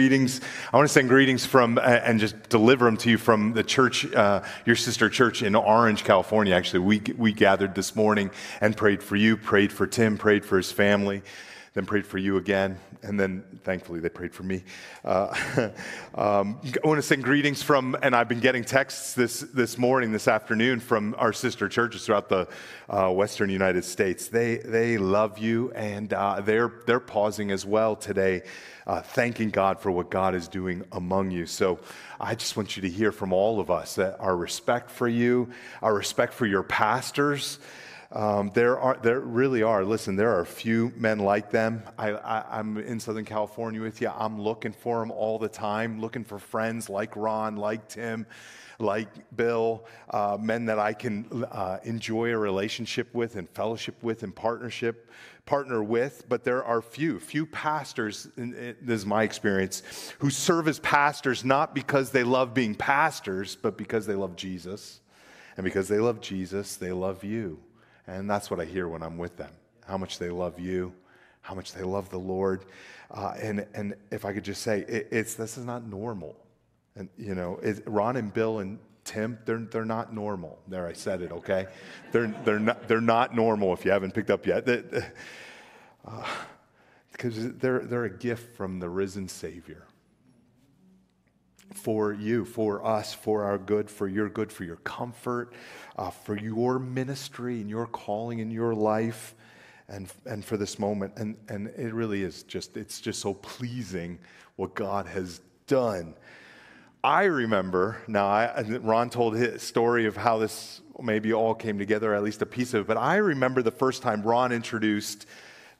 Greetings. I want to send greetings from and just deliver them to you from the church, your sister church in Orange, California. Actually, we gathered this morning and prayed for you, prayed for Tim, prayed for his family, then prayed for you again, and then thankfully they prayed for me. I want to send greetings from, and I've been getting texts this afternoon from our sister churches throughout the Western United States. They love you, and they're pausing as well today. Thanking God for what God is doing among you. So I just want you to hear from all of us that our respect for you, our respect for your pastors. There really are. Listen, there are a few men like them. I'm in Southern California with you. I'm looking for them all the time, looking for friends like Ron, like Tim, like Bill, men that I can enjoy a relationship with and fellowship with and partner with, but there are few pastors, this is my experience, who serve as pastors not because they love being pastors, but because they love Jesus. And because they love Jesus, they love you. And that's what I hear when I'm with them, how much they love you, how much they love the Lord. And if I could just say, this is not normal. And, you know, Ron and Bill and Tim, they're not normal. There, I said it. Okay, they're not normal. If you haven't picked up yet, because they're a gift from the risen Savior for you, for us, for our good, for your comfort, for your ministry and your calling in your life, and for this moment. And it really is just so pleasing what God has done. I remember, Ron told his story of how this maybe all came together, at least a piece of it, but I remember the first time Ron introduced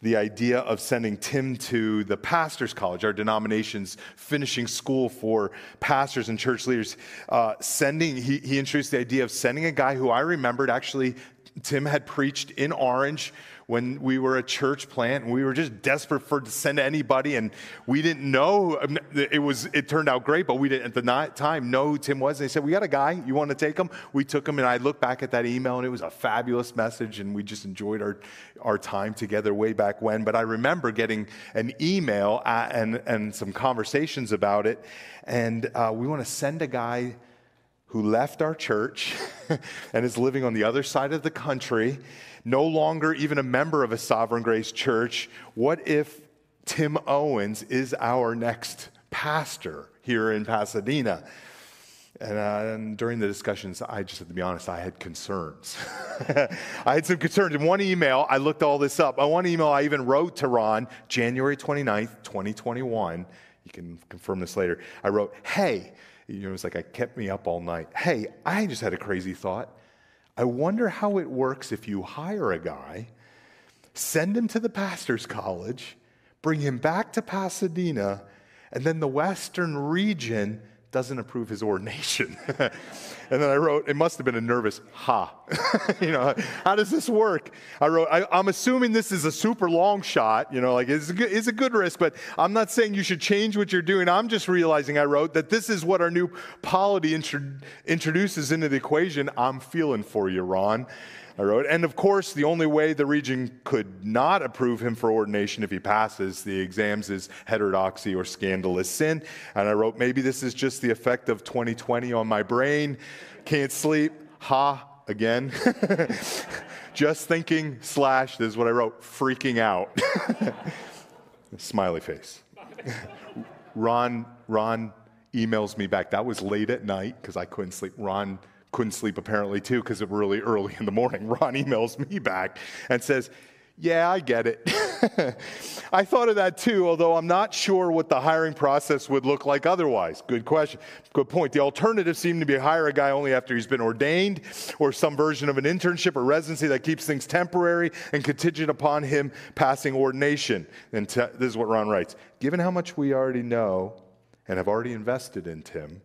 the idea of sending Tim to the pastor's college, our denomination's finishing school for pastors and church leaders. He introduced the idea of sending a guy who I remembered actually Tim had preached in Orange when we were a church plant, and we were just desperate for to send anybody, and we didn't know. It turned out great, but we didn't at the time know who Tim was. And they said, "We got a guy. You want to take him?" We took him, and I look back at that email, and it was a fabulous message, and we just enjoyed our time together way back when. But I remember getting an email and some conversations about it, and we want to send a guy who left our church and is living on the other side of the country, no longer even a member of a Sovereign Grace church. What if Tim Owens is our next pastor here in Pasadena? And during the discussions, I just have to be honest, I had concerns. I had some concerns. In one email, I looked all this up. In one email, I even wrote to Ron, January 29th, 2021. You can confirm this later. I wrote, "Hey," it was like I kept me up all night. "Hey, I just had a crazy thought. I wonder how it works if you hire a guy, send him to the pastor's college, bring him back to Pasadena, and then the Western region doesn't approve his ordination." And then I wrote, it must have been a nervous ha. You know, how does this work? I wrote, I'm assuming this is a super long shot, you know, like it's a good risk, but I'm not saying you should change what you're doing. I'm just realizing, I wrote, that this is what our new polity introduces into the equation. I'm feeling for you, Ron. I wrote, and of course, the only way the region could not approve him for ordination if he passes the exams is heterodoxy or scandalous sin. And I wrote, maybe this is just the effect of 2020 on my brain. Can't sleep. Ha. Again. Just thinking / this is what I wrote, freaking out. Smiley face. Ron emails me back. That was late at night because I couldn't sleep. Ron couldn't sleep apparently too, because it was really early in the morning. Ron emails me back and says, "Yeah, I get it. I thought of that too, although I'm not sure what the hiring process would look like otherwise." Good question. Good point. The alternative seemed to be hire a guy only after he's been ordained, or some version of an internship or residency that keeps things temporary and contingent upon him passing ordination. And this is what Ron writes. "Given how much we already know and have already invested in Tim,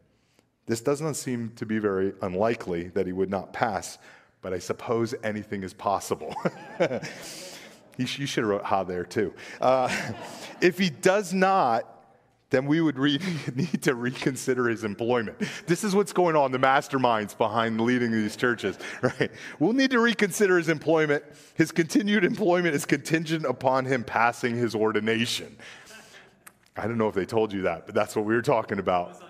this does not seem to be very unlikely that he would not pass, but I suppose anything is possible." You should have wrote "ha" there too. "If he does not, then we would need to reconsider his employment." This is what's going on, the masterminds behind leading these churches, right? "We'll need to reconsider his employment. His continued employment is contingent upon him passing his ordination." I don't know if they told you that, but that's what we were talking about.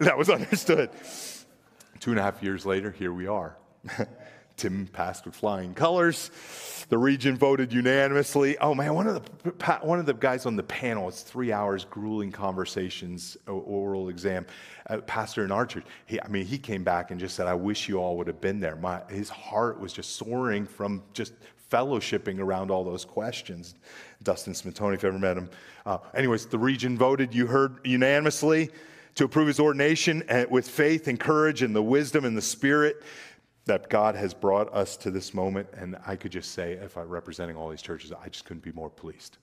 That was understood. 2.5 years later, here we are. Tim passed with flying colors. The region voted unanimously. Oh man, one of the guys on the panel, it's 3 hours grueling conversations, oral exam, pastor in our church. He came back and just said, "I wish you all would have been there." His heart was just soaring from just fellowshipping around all those questions. Dustin Smittoni, if you ever met him. Anyways, the region voted, you heard, unanimously to approve his ordination with faith and courage and the wisdom and the spirit that God has brought us to this moment. And I could just say, if I'm representing all these churches, I just couldn't be more pleased.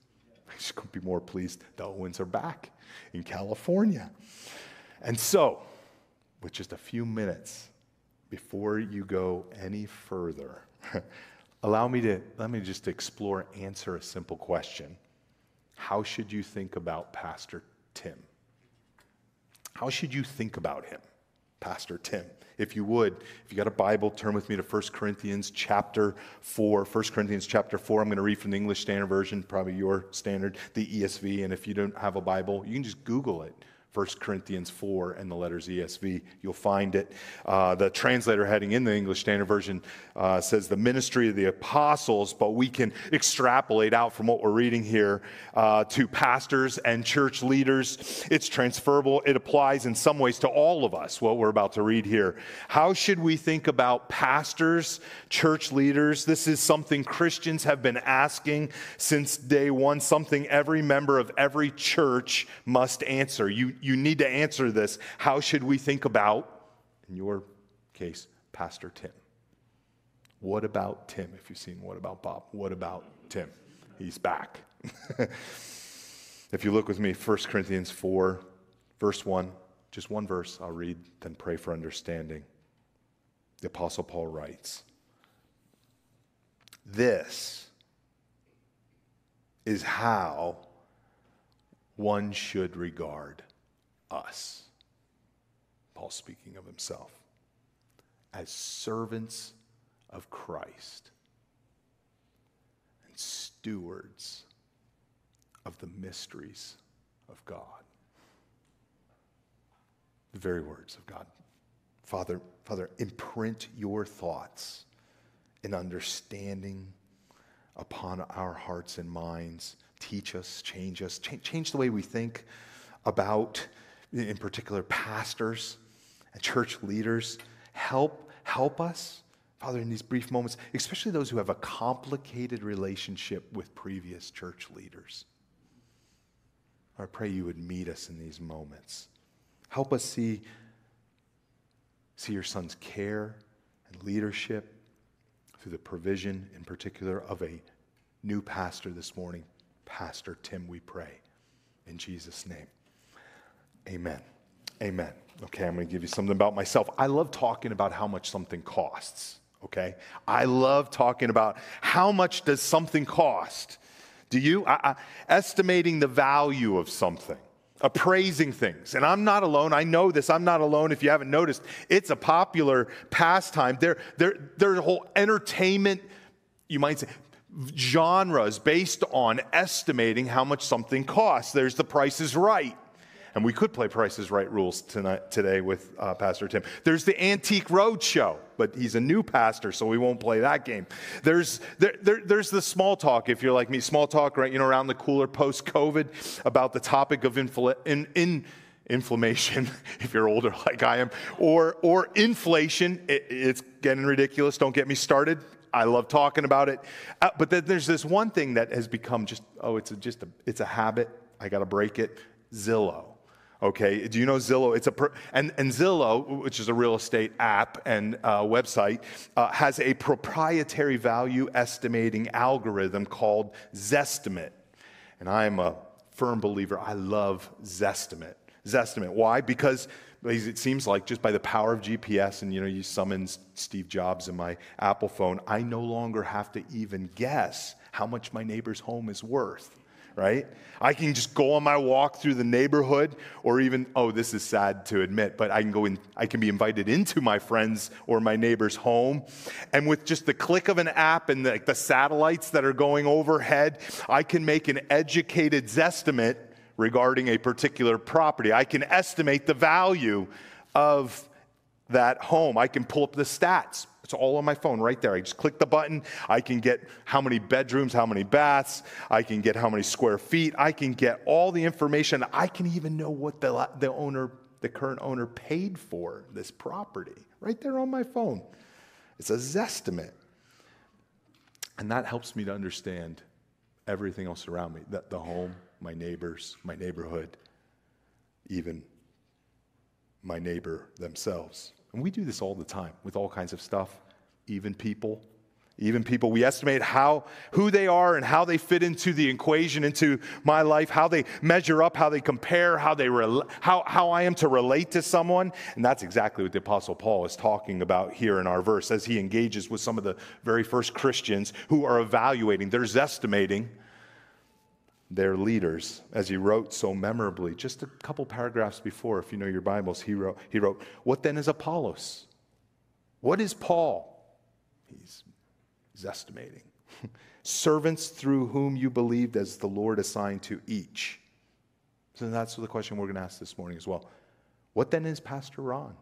I just couldn't be more pleased. The Owens are back in California. And so, with just a few minutes before you go any further, let me just explore, answer a simple question. How should you think about Pastor Tim? How should you think about him, Pastor Tim? If you would, if you got a Bible, turn with me to 1 Corinthians chapter 4. 1 Corinthians chapter 4, I'm going to read from the English Standard Version, probably your standard, the ESV. And if you don't have a Bible, you can just Google it, 1 Corinthians 4 and the letters ESV. You'll find it. The translator heading in the English Standard Version says the ministry of the apostles, but we can extrapolate out from what we're reading here to pastors and church leaders. It's transferable. It applies in some ways to all of us, what we're about to read here. How should we think about pastors, church leaders? This is something Christians have been asking since day one, something every member of every church must answer. You need to answer this. How should we think about, in your case, Pastor Tim? What about Tim? If you've seen What About Bob, what about Tim? He's back. If you look with me, 1 Corinthians 4, verse 1, just one verse I'll read, then pray for understanding. The Apostle Paul writes, "This is how one should regard us," Paul speaking of himself, "as servants of Christ and stewards of the mysteries of God." The very words of God. Father, imprint your thoughts and understanding upon our hearts and minds. Teach us, change the way we think about, in particular, pastors and church leaders. Help us, Father, in these brief moments, especially those who have a complicated relationship with previous church leaders. I pray you would meet us in these moments. Help us see your son's care and leadership through the provision, in particular, of a new pastor this morning. Pastor Tim, we pray in Jesus' name. Amen. Okay, I'm going to give you something about myself. I love talking about how much something costs, okay? I love talking about how much does something cost. Do you? Estimating the value of something, appraising things. And I'm not alone. I know this. I'm not alone. If you haven't noticed, it's a popular pastime. There's a whole entertainment, you might say, genres based on estimating how much something costs. There's the Price Is Right. And we could play Price Is Right rules today with Pastor Tim. There's the Antique Road Show, but he's a new pastor, so we won't play that game. There's the small talk, if you're like me, right, around the cooler post-COVID about the topic of inflammation, if you're older like I am, or inflation. It's getting ridiculous. Don't get me started. I love talking about it. But then there's this one thing that has become just, it's a habit. I got to break it. Zillow. Okay, do you know Zillow? It's and Zillow, which is a real estate app and website, has a proprietary value estimating algorithm called Zestimate. And I am a firm believer. I love Zestimate. Why? Because it seems like just by the power of GPS and, you summon Steve Jobs in my Apple phone, I no longer have to even guess how much my neighbor's home is worth, right? I can just go on my walk through the neighborhood or even, this is sad to admit, but I can go in, I can be invited into my friend's or my neighbor's home. And with just the click of an app and the satellites that are going overhead, I can make an educated Zestimate regarding a particular property. I can estimate the value of that home. I can pull up the stats. It's all on my phone right there. I just click the button. I can get how many bedrooms, how many baths. I can get how many square feet. I can get all the information. I can even know what the owner, the current owner, paid for this property right there on my phone. It's a Zestimate. And that helps me to understand everything else around me, the home, my neighbors, my neighborhood, even my neighbor themselves. And we do this all the time with all kinds of stuff, even people. We estimate who they are and how they fit into the equation, into my life, how they measure up, how they compare, how I am to relate to someone. And that's exactly what the Apostle Paul is talking about here in our verse as he engages with some of the very first Christians who are evaluating, they're estimating their leaders, as he wrote so memorably just a couple paragraphs before. If you know your Bibles, he wrote, "What then is Apollos? What is Paul?" He's estimating. "Servants through whom you believed, as the Lord assigned to each." So that's the question we're going to ask this morning as well. What then is Pastor Ron?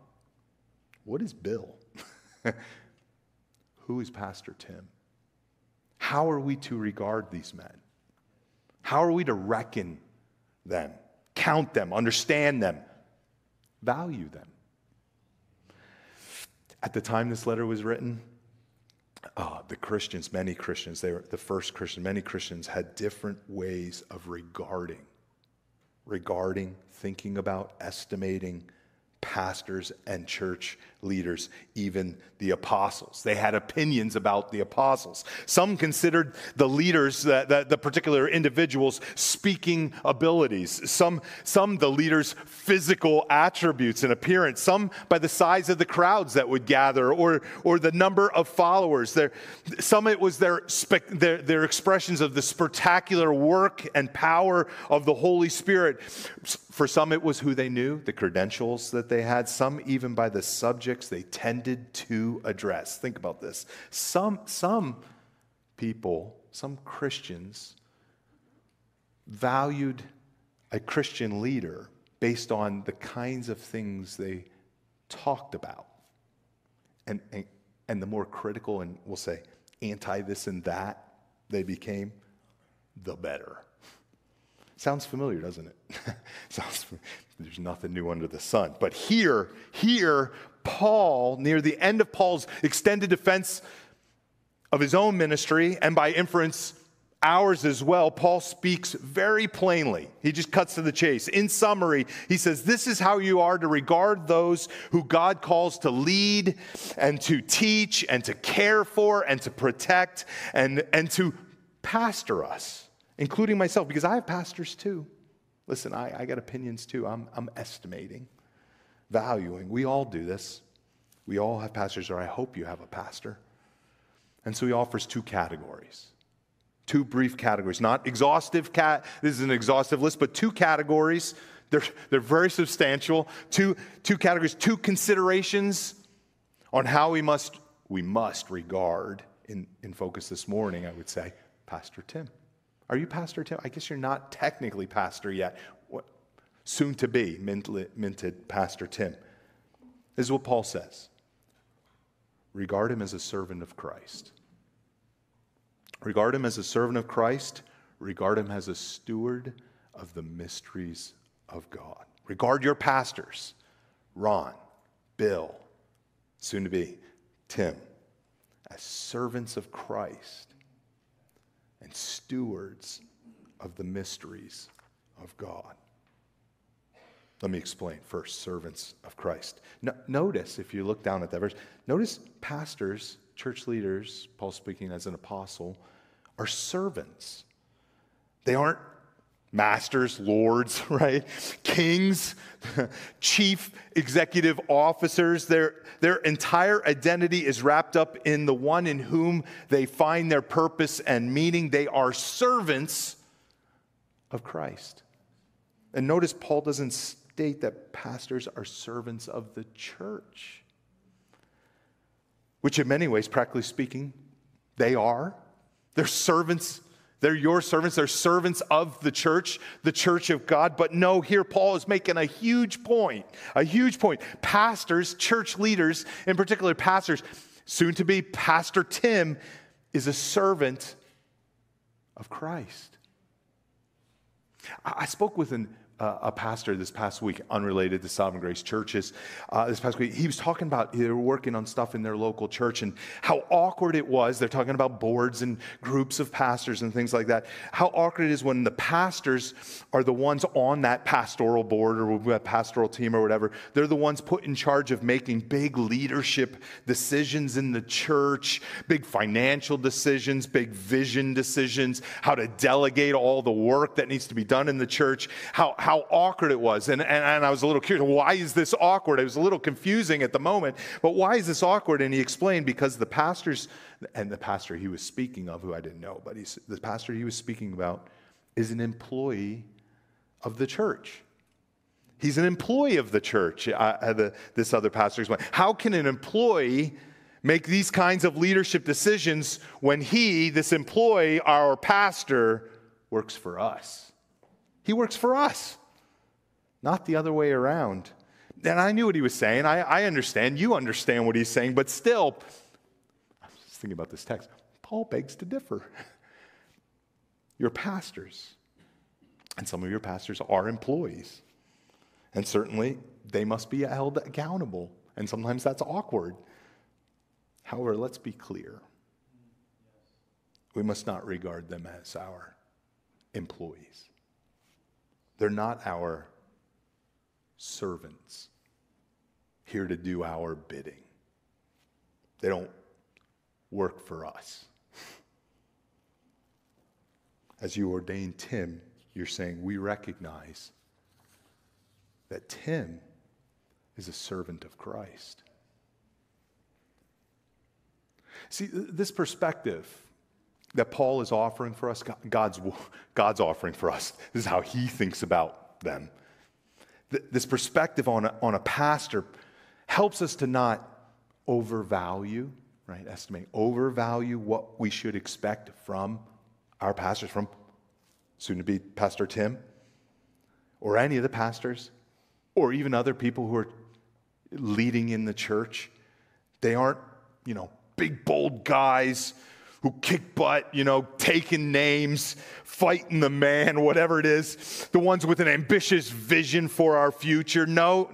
What is Bill? Who is Pastor Tim? How are we to regard these men? How are we to reckon them, count them, understand them, value them? At the time this letter was written, many Christians had different ways of regarding, thinking about, estimating pastors and church leaders, even the apostles. They had opinions about the apostles. Some considered the leaders, the particular individuals' speaking abilities. Some the leaders' physical attributes and appearance. Some by the size of the crowds that would gather, or the number of followers. Some it was their expressions of the spectacular work and power of the Holy Spirit. For some, it was who they knew, the credentials that they had. Some even by the subjects they tended to address. Think about this. Some people, some Christians, valued a Christian leader based on the kinds of things they talked about. And the more critical and, we'll say, anti this and that they became, the better. Sounds familiar, doesn't it? There's nothing new under the sun. But here, Paul, near the end of Paul's extended defense of his own ministry, and by inference, ours as well, Paul speaks very plainly. He just cuts to the chase. In summary, he says, this is how you are to regard those who God calls to lead and to teach and to care for and to protect and to pastor us, including myself, because I have pastors too. Listen, I got opinions too. I'm estimating, valuing. We all do this. We all have pastors, or I hope you have a pastor. And so he offers two categories, two brief categories. Not exhaustive. This is an exhaustive list, but two categories. They're very substantial. Two categories, two considerations on how we must regard in focus this morning. I would say, Pastor Tim. Are you Pastor Tim? I guess you're not technically pastor yet. Soon to be minted Pastor Tim. This is what Paul says. Regard him as a servant of Christ. Regard him as a servant of Christ. Regard him as a steward of the mysteries of God. Regard your pastors, Ron, Bill, soon to be Tim, as servants of Christ and stewards of the mysteries of God. Let me explain first, servants of Christ. Notice, if you look down at that verse, notice pastors, church leaders, Paul speaking as an apostle, are servants. They aren't masters, lords, right? Kings, chief executive officers. Their entire identity is wrapped up in the one in whom they find their purpose and meaning. They are servants of Christ. And notice Paul doesn't state that pastors are servants of the church, which in many ways, practically speaking, they are. They're servants They're your servants. They're servants of the church of God. But no, here Paul is making a huge point, a huge point. Pastors, church leaders, in particular pastors, soon to be Pastor Tim is a servant of Christ. I spoke with a pastor this past week, unrelated to Sovereign Grace churches. This past week, he was talking about they were working on stuff in their local church and how awkward it was. They're talking about boards and groups of pastors and things like that. How awkward it is when the pastors are the ones on that pastoral board or pastoral team or whatever. They're the ones put in charge of making big leadership decisions in the church, big financial decisions, big vision decisions, how to delegate all the work that needs to be done in the church, how awkward it was. And I was a little curious, why is this awkward? It was a little confusing at the moment, but why is this awkward? And he explained, because the pastors, and the pastor he was speaking of, who I didn't know, but the pastor he was speaking about is an employee of the church. He's an employee of the church, this other pastor explained. How can an employee make these kinds of leadership decisions when he, this employee, our pastor, works for us? He works for us. Not the other way around. And I knew what he was saying. I understand. You understand what he's saying. But still, I was just thinking about this text. Paul begs to differ. Your pastors, and some of your pastors are employees. And certainly, they must be held accountable. And sometimes that's awkward. However, let's be clear. We must not regard them as our employees. They're not our servants here to do our bidding. They don't work for us. As you ordained Tim, you're saying we recognize that Tim is a servant of Christ. See, this perspective that Paul is offering for us, God's offering for us, this is how he thinks about them. This perspective on a pastor helps us to not overvalue, right? Estimate, overvalue what we should expect from our pastors, from soon-to-be Pastor Tim, or any of the pastors, or even other people who are leading in the church. They aren't, big, bold guys who kick butt, taking names, fighting the man, whatever it is, the ones with an ambitious vision for our future. No,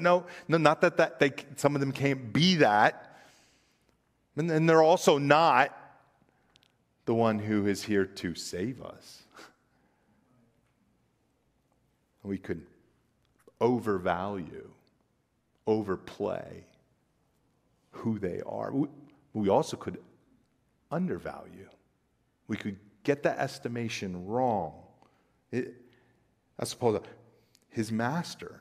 not that they, some of them can't be that. And they're also not the one who is here to save us. We could overvalue, overplay who they are. We also could undervalue. We could get the estimation wrong. I suppose his master,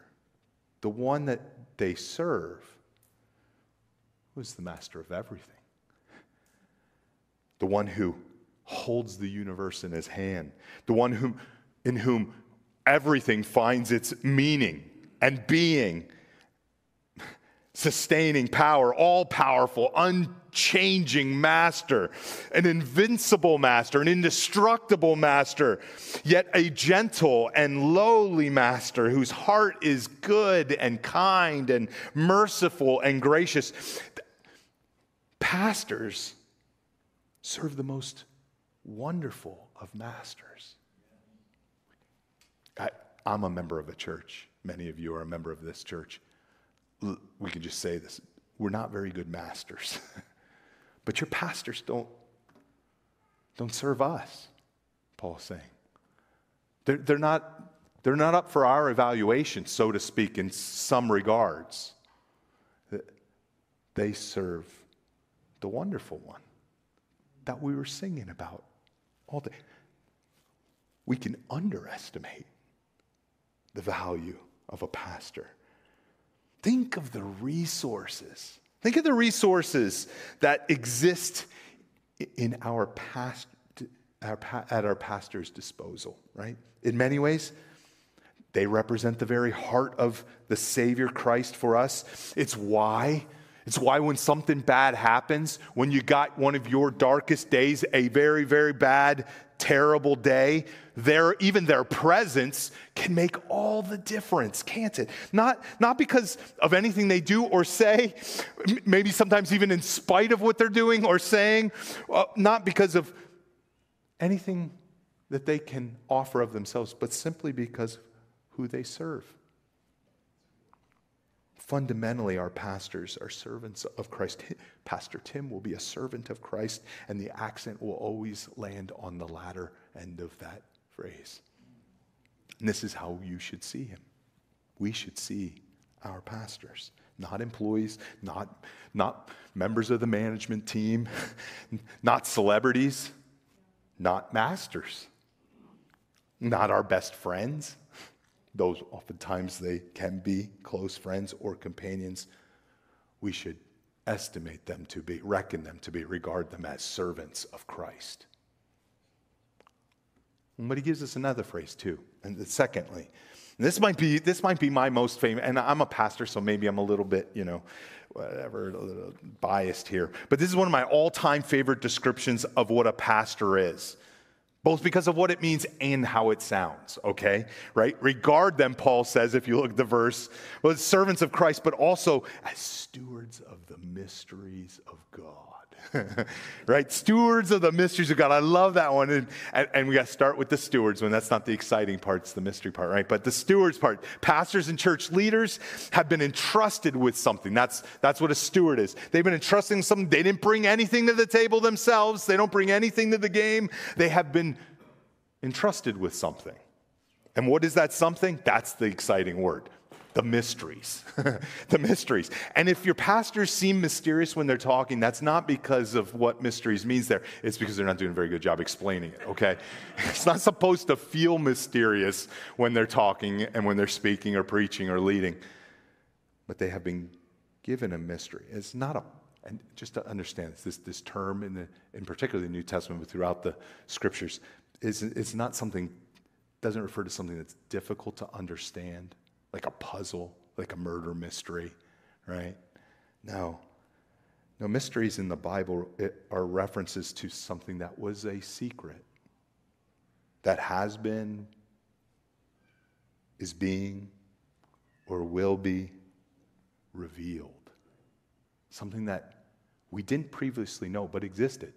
the one that they serve, was the master of everything. The one who holds the universe in his hand. The one in whom everything finds its meaning and being, sustaining power, all-powerful, unchanging master, an invincible master, an indestructible master, yet a gentle and lowly master whose heart is good and kind and merciful and gracious. Pastors serve the most wonderful of masters. I'm a member of a church. Many of you are a member of this church. We can just say this. We're not very good masters. But your pastors don't serve us, Paul's saying. They're not up for our evaluation, so to speak, in some regards. They serve the wonderful one that we were singing about all day. We can underestimate the value of a pastor. Think of the resources. Think of the resources that exist in our past, at our pastor's disposal, right? In many ways, they represent the very heart of the Savior Christ for us. It's why It's why when something bad happens, when you got one of your darkest days, a very, very bad, terrible day, even their presence can make all the difference, can't it? Not because of anything they do or say, maybe sometimes even in spite of what they're doing or saying, not because of anything that they can offer of themselves, but simply because of who they serve. Fundamentally, our pastors are servants of Christ. Pastor Tim will be a servant of Christ, and the accent will always land on the latter end of that phrase. And this is how you should see him. We should see our pastors, not employees, not members of the management team, not celebrities, not masters, not our best friends. Those oftentimes they can be close friends or companions. We should estimate them to be, reckon them to be, regard them as servants of Christ. But he gives us another phrase too. And secondly, this might be my most famous, and I'm a pastor, so maybe I'm a little bit, a little biased here. But this is one of my all-time favorite descriptions of what a pastor is, both because of what it means and how it sounds, okay? Right? Regard them, Paul says, if you look at the verse, well, as servants of Christ, but also as stewards of the mysteries of God. Right? Stewards of the mysteries of God. I love that one. And we got to start with the stewards when that's not the exciting part, it's the mystery part, right? But the stewards part, pastors and church leaders have been entrusted with something. That's what a steward is. They've been entrusting something. They didn't bring anything to the table themselves. They don't bring anything to the game. They have been entrusted with something. And what is that something? That's the exciting word. The mysteries. The mysteries. And if your pastors seem mysterious when they're talking, that's not because of what mysteries means there. It's because they're not doing a very good job explaining it, okay? It's not supposed to feel mysterious when they're talking and when they're speaking or preaching or leading. But they have been given a mystery. It's not a And just to understand this term, in particular the New Testament, but throughout the Scriptures, it's not something, doesn't refer to something that's difficult to understand, like a puzzle, like a murder mystery, right? No, mysteries in the Bible are references to something that was a secret, that has been, is being, or will be revealed. Something that we didn't previously know but existed.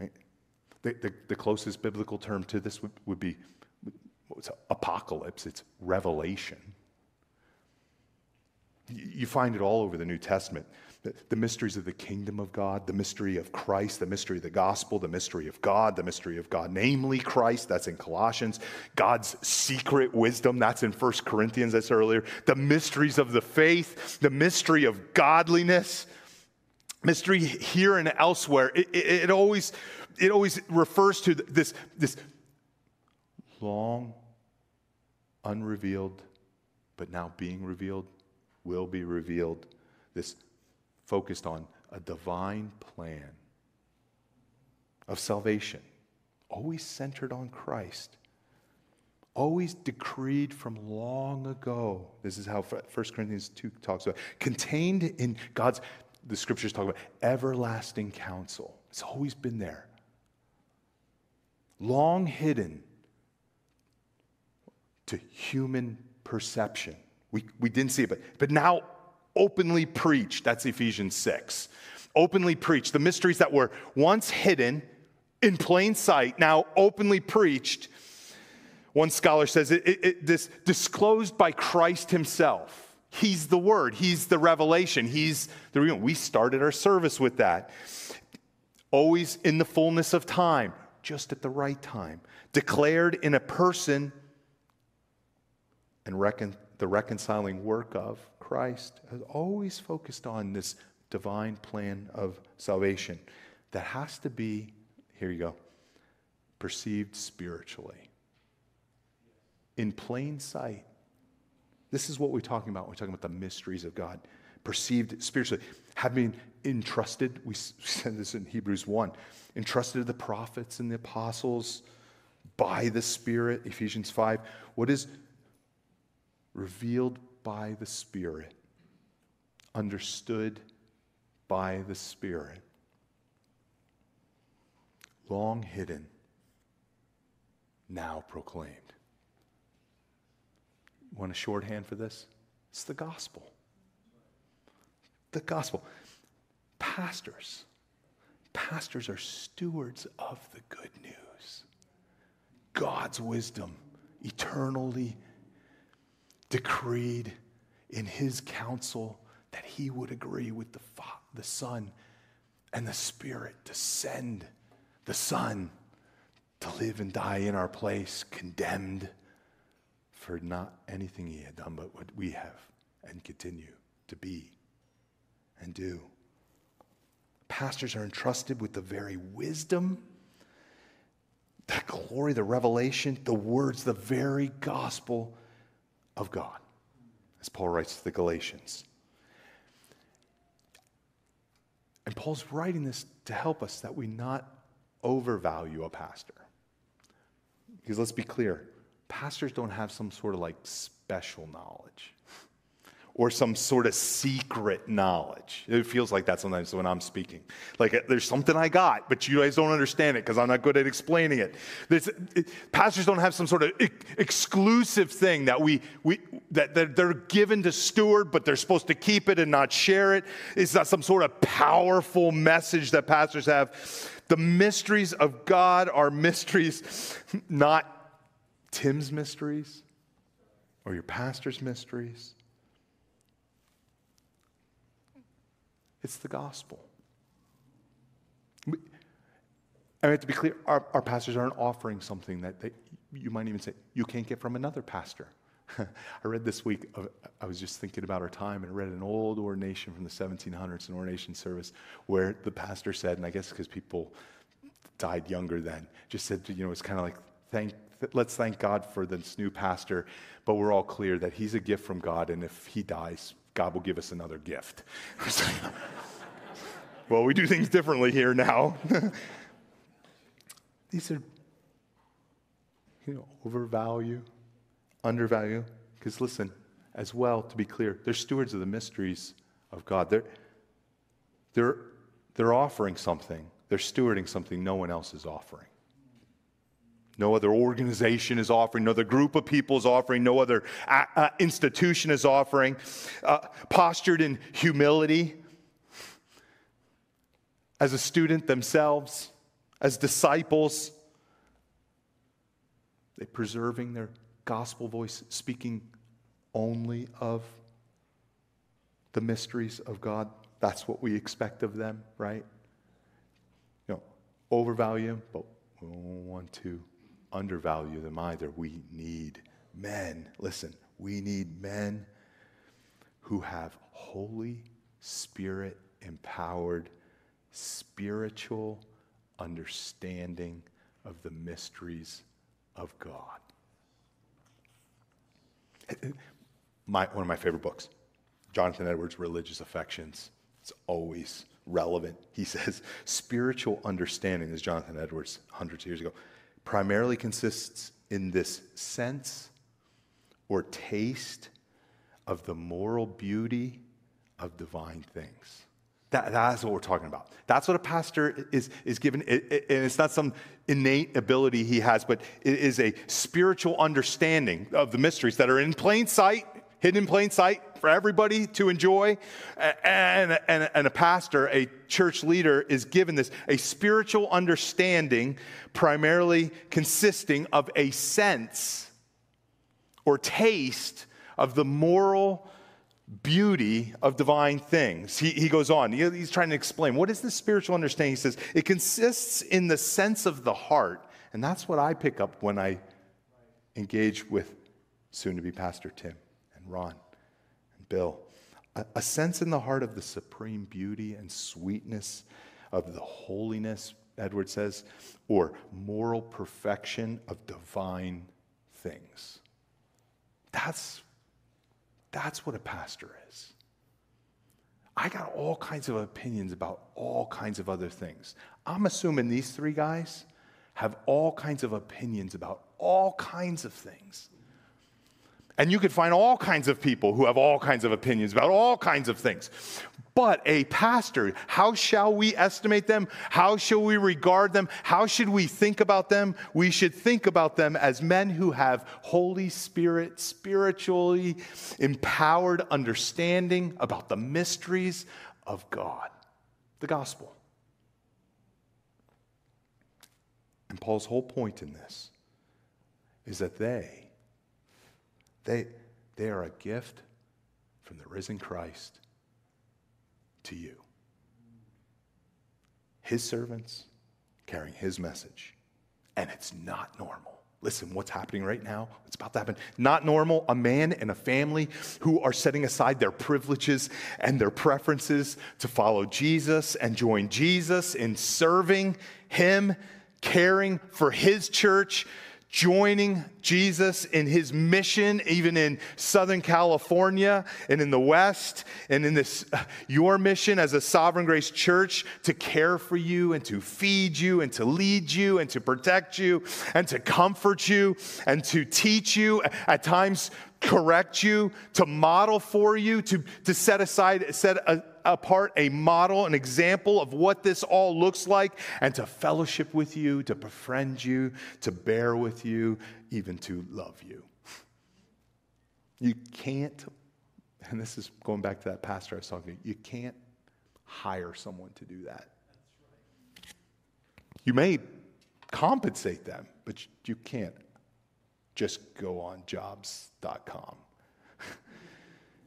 Right? The closest biblical term to this would be apocalypse. It's revelation. You find it all over the New Testament. The mysteries of the kingdom of God, the mystery of Christ, the mystery of the gospel, the mystery of God, namely Christ, that's in Colossians, God's secret wisdom, that's in 1 Corinthians, that's earlier, the mysteries of the faith, the mystery of godliness, mystery here and elsewhere. It always refers to this long, unrevealed, but now being revealed, will be revealed, this focused on a divine plan of salvation, always centered on Christ, always decreed from long ago. This is how 1 Corinthians 2 talks about, contained in God's, the Scriptures talk about everlasting counsel. It's always been there. Long hidden to human perception. We didn't see it, but now openly preached. That's Ephesians 6. Openly preached. The mysteries that were once hidden in plain sight, now openly preached. One scholar says this disclosed by Christ himself. He's the word. He's the revelation. He's the real. We started our service with that. Always in the fullness of time, just at the right time. Declared in a person and reckoned. The reconciling work of Christ has always focused on this divine plan of salvation that has to be, here you go, perceived spiritually. In plain sight. This is what we're talking about. We're talking about the mysteries of God. Perceived spiritually. Have been entrusted, we said this in Hebrews 1, entrusted to the prophets and the apostles by the Spirit, Ephesians 5. What is revealed by the Spirit, understood by the Spirit, long hidden, now proclaimed. Want a shorthand for this? It's the gospel. The gospel. Pastors are stewards of the good news. God's wisdom, eternally decreed in his counsel that he would agree with the Son and the Spirit to send the Son to live and die in our place, condemned for not anything he had done, but what we have and continue to be and do. Pastors are entrusted with the very wisdom, the glory, the revelation, the words, the very gospel of God, as Paul writes to the Galatians. And Paul's writing this to help us that we not overvalue a pastor. Because let's be clear, pastors don't have some sort of like special knowledge or some sort of secret knowledge. It feels like that sometimes when I'm speaking. Like there's something I got, but you guys don't understand it because I'm not good at explaining it. Pastors don't have some sort of exclusive thing that that they're given to steward, but they're supposed to keep it and not share it. It's not some sort of powerful message that pastors have. The mysteries of God are mysteries, not Tim's mysteries or your pastor's mysteries. It's the gospel. I have to be clear, our pastors aren't offering something that you might even say you can't get from another pastor. I read this week, I was just thinking about our time, and I read an old ordination from the 1700s, an ordination service, where the pastor said, and I guess because people died younger then, just said, it's kind of like, let's thank God for this new pastor, but we're all clear that he's a gift from God, and if he dies, God will give us another gift. Well, we do things differently here now. These are, overvalue, undervalue. Because listen, as well, to be clear, they're stewards of the mysteries of God. They're offering something. They're stewarding something no one else is offering. No other organization is offering. No other group of people is offering. No other institution is offering. Postured in humility, as a student themselves, as disciples, they're preserving their gospel voice, speaking only of the mysteries of God. That's what we expect of them, right? Overvalue, but we don't want to undervalue them either. We need men. Listen, we need men who have Holy Spirit-empowered spiritual understanding of the mysteries of God. One of my favorite books, Jonathan Edwards' Religious Affections. It's always relevant. He says, spiritual understanding, this is Jonathan Edwards hundreds of years ago, primarily consists in this sense or taste of the moral beauty of divine things. That's what we're talking about. That's what a pastor is given. And it's not some innate ability he has, but it is a spiritual understanding of the mysteries that are in plain sight, hidden in plain sight for everybody to enjoy. And a pastor, a church leader, is given this, a spiritual understanding primarily consisting of a sense or taste of the moral beauty of divine things. He goes on. He's trying to explain, what is this spiritual understanding? He says, it consists in the sense of the heart. And that's what I pick up when I engage with soon-to-be Pastor Tim and Ron and Bill. A sense in the heart of the supreme beauty and sweetness of the holiness, Edward says, or moral perfection of divine things. That's what a pastor is. I got all kinds of opinions about all kinds of other things. I'm assuming these three guys have all kinds of opinions about all kinds of things. And you could find all kinds of people who have all kinds of opinions about all kinds of things. But a pastor, how shall we estimate them? How shall we regard them? How should we think about them? We should think about them as men who have Holy Spirit, spiritually empowered understanding about the mysteries of God, the gospel. And Paul's whole point in this is that they are a gift from the risen Christ to you. His servants carrying his message. And it's not normal. Listen, what's happening right now? What's about to happen? Not normal. A man and a family who are setting aside their privileges and their preferences to follow Jesus and join Jesus in serving him, caring for his church, joining Jesus in his mission, even in Southern California and in the West, and in this, your mission as a Sovereign Grace church to care for you and to feed you and to lead you and to protect you and to comfort you and to teach you, at times correct you, to model for you, to set apart a model, an example of what this all looks like, and to fellowship with you, to befriend you, to bear with you, even to love you. You can't, and this is going back to that pastor I was talking to, you can't hire someone to do that. You may compensate them, but you can't just go on jobs.com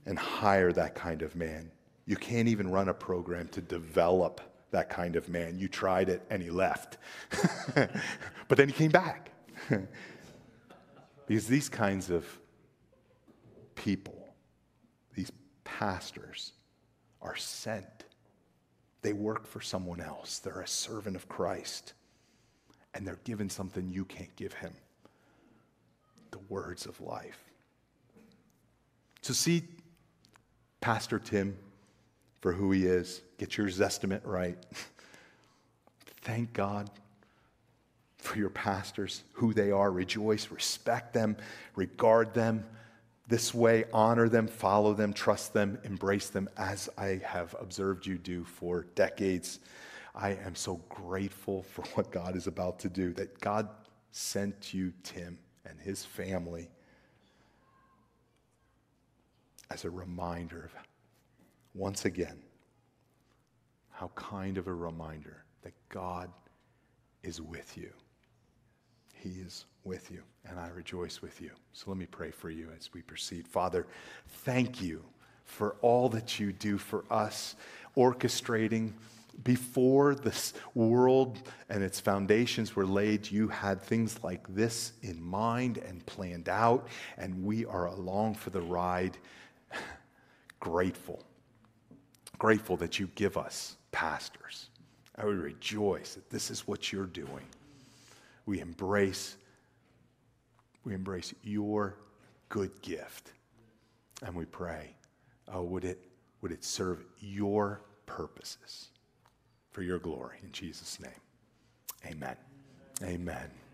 and hire that kind of man. You can't even run a program to develop that kind of man. You tried it and he left. But then he came back. Because these kinds of people, these pastors, are sent. They work for someone else. They're a servant of Christ. And they're given something you can't give him. The words of life. So see Pastor Tim for who he is. Get your Zestimate right. Thank God for your pastors, who they are. Rejoice, respect them, regard them this way, honor them, follow them, trust them, embrace them, as I have observed you do for decades. I am so grateful for what God is about to do, that God sent you, Tim, and his family as a reminder of, once again, how kind of a reminder that God is with you. He is with you, and I rejoice with you. So let me pray for you as we proceed. Father, thank you for all that you do for us, orchestrating before this world and its foundations were laid. You had things like this in mind and planned out, and we are along for the ride, grateful. Grateful that you give us pastors. I would rejoice that this is what you're doing. We embrace your good gift. And we pray, oh, would it serve your purposes for your glory. In Jesus' name, amen. Amen. Amen.